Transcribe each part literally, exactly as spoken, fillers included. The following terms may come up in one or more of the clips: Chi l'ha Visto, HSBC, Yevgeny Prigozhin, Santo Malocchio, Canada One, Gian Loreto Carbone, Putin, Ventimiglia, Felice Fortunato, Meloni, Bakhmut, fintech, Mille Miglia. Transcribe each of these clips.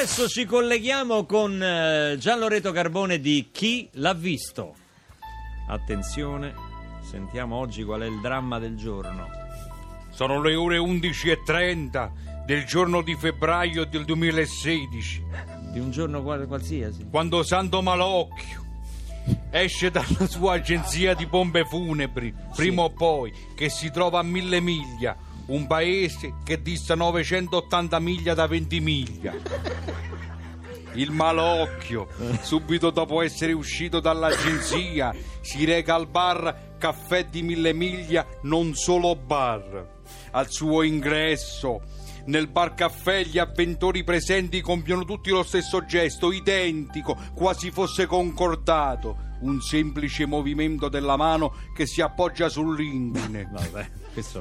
Adesso ci colleghiamo con Gian Loreto Carbone di Chi l'ha Visto. Attenzione, sentiamo oggi qual è il dramma del giorno. Sono le ore undici e trenta del giorno di febbraio del duemilasedici. Di un giorno qualsiasi. Quando Santo Malocchio esce dalla sua agenzia di pompe funebri, prima sì. o poi, che si trova a Mille Miglia, un paese che dista novecentottanta miglia da Ventimiglia. Il Malocchio, subito dopo essere uscito dall'agenzia, si reca al bar Caffè di Mille Miglia, non solo bar. Al suo ingresso, nel bar Caffè, gli avventori presenti compiono tutti lo stesso gesto, identico, quasi fosse concordato. Un semplice movimento della mano che si appoggia sull'inghine. Vabbè,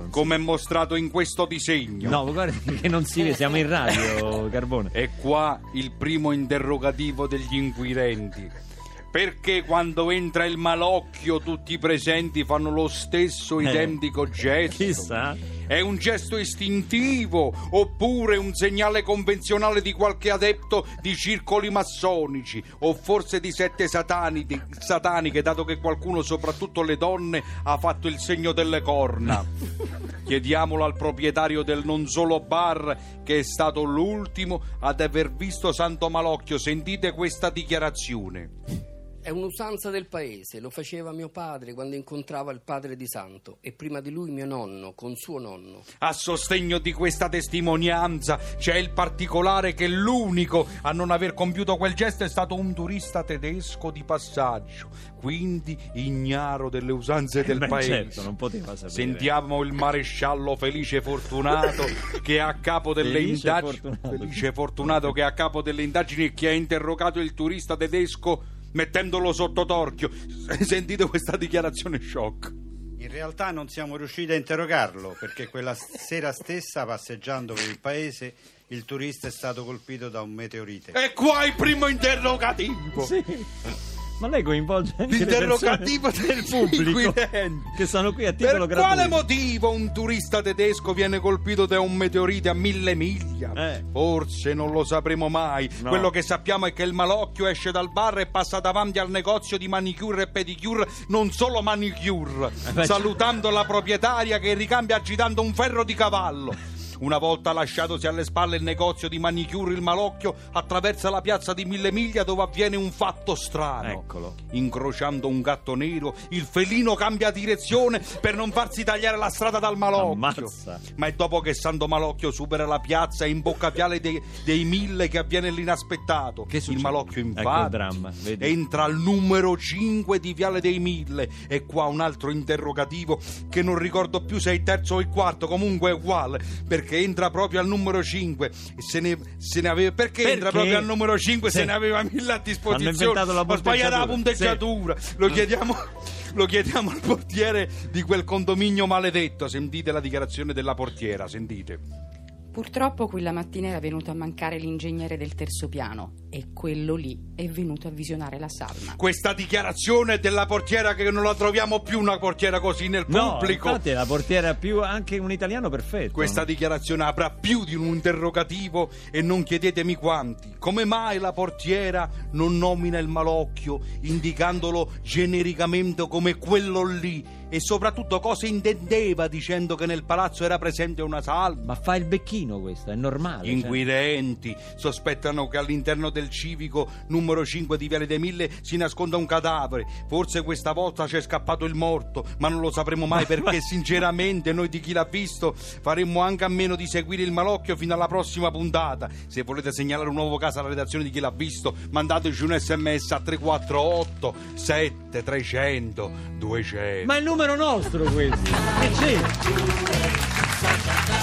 come è mostrato in questo disegno. No, guarda che non si vede, siamo in radio, Carbone. E qua il primo interrogativo degli inquirenti. Perché quando entra il Malocchio tutti i presenti fanno lo stesso identico eh, gesto? Chissà. È un gesto istintivo oppure un segnale convenzionale di qualche adepto di circoli massonici o forse di sette sataniche, sataniche dato che qualcuno, soprattutto le donne, ha fatto il segno delle corna? Chiediamolo al proprietario del non solo bar, che è stato l'ultimo ad aver visto Santo Malocchio. Sentite questa dichiarazione. È un'usanza del paese, lo faceva mio padre quando incontrava il padre di Santo e prima di lui mio nonno con suo nonno. A sostegno di questa testimonianza c'è il particolare che l'unico a non aver compiuto quel gesto è stato un turista tedesco di passaggio, quindi ignaro delle usanze eh del beh, paese. Certo, non poteva sapere. Sentiamo il maresciallo Felice Fortunato che è a capo delle indagini Felice Fortunato che è a capo delle indagini e che ha interrogato il turista tedesco mettendolo sotto torchio. Sentite questa dichiarazione shock. In realtà non siamo riusciti a interrogarlo perché quella sera stessa, passeggiando per il paese, il turista è stato colpito da un meteorite. E qua il primo interrogativo. Sì. Ma lei coinvolge anche l'interrogativo del pubblico che sono qui a titolo gratuito. Per quale motivo un turista tedesco viene colpito da un meteorite a Mille Miglia? Eh. Forse non lo sapremo mai. No. Quello che sappiamo è che il Malocchio esce dal bar e passa davanti al negozio di manicure e pedicure, non solo manicure, eh, salutando la proprietaria che ricambia agitando un ferro di cavallo. Una volta lasciatosi alle spalle il negozio di manicure, il Malocchio attraversa la piazza di Mille Miglia dove avviene un fatto strano. Eccolo. Incrociando un gatto nero, il felino cambia direzione per non farsi tagliare la strada dal Malocchio. Ammazza. Ma è dopo che Santo Malocchio supera la piazza e imbocca Viale dei, dei Mille che avviene l'inaspettato. Che il Malocchio infatti ecco entra al numero cinque di Viale dei Mille. E qua un altro interrogativo che non ricordo più se è il terzo o il quarto, comunque è uguale, perché che entra proprio al numero cinque e se ne, se ne aveva perché, perché entra proprio al numero cinque se, se ne aveva mille a disposizione. Ho sbagliato la punteggiatura. Se... Lo chiediamo lo chiediamo al portiere di quel condominio maledetto. Sentite la dichiarazione della portiera, sentite. Purtroppo quella mattina era venuto a mancare l'ingegnere del terzo piano e quello lì è venuto a visionare la salma. Questa dichiarazione della portiera che non la troviamo più una portiera così nel no, pubblico. No, infatti è la portiera più anche un italiano perfetto. Questa dichiarazione avrà più di un interrogativo e non chiedetemi quanti. Come mai la portiera non nomina il Malocchio indicandolo genericamente come quello lì? E soprattutto cosa intendeva dicendo che nel palazzo era presente una salma? Ma fa il becchino questa, è normale. Gli inquirenti cioè. sospettano che all'interno del civico numero cinque di Viale dei Mille si nasconda un cadavere. Forse questa volta c'è scappato il morto, ma non lo sapremo mai perché sinceramente noi di Chi l'ha Visto faremmo anche a meno di seguire il Malocchio fino alla prossima puntata. Se volete segnalare un nuovo caso alla redazione di Chi l'ha Visto, mandateci un sms a tre quattro otto sette tre zero zero due zero zero. Ma il numero nostro questo. Sì.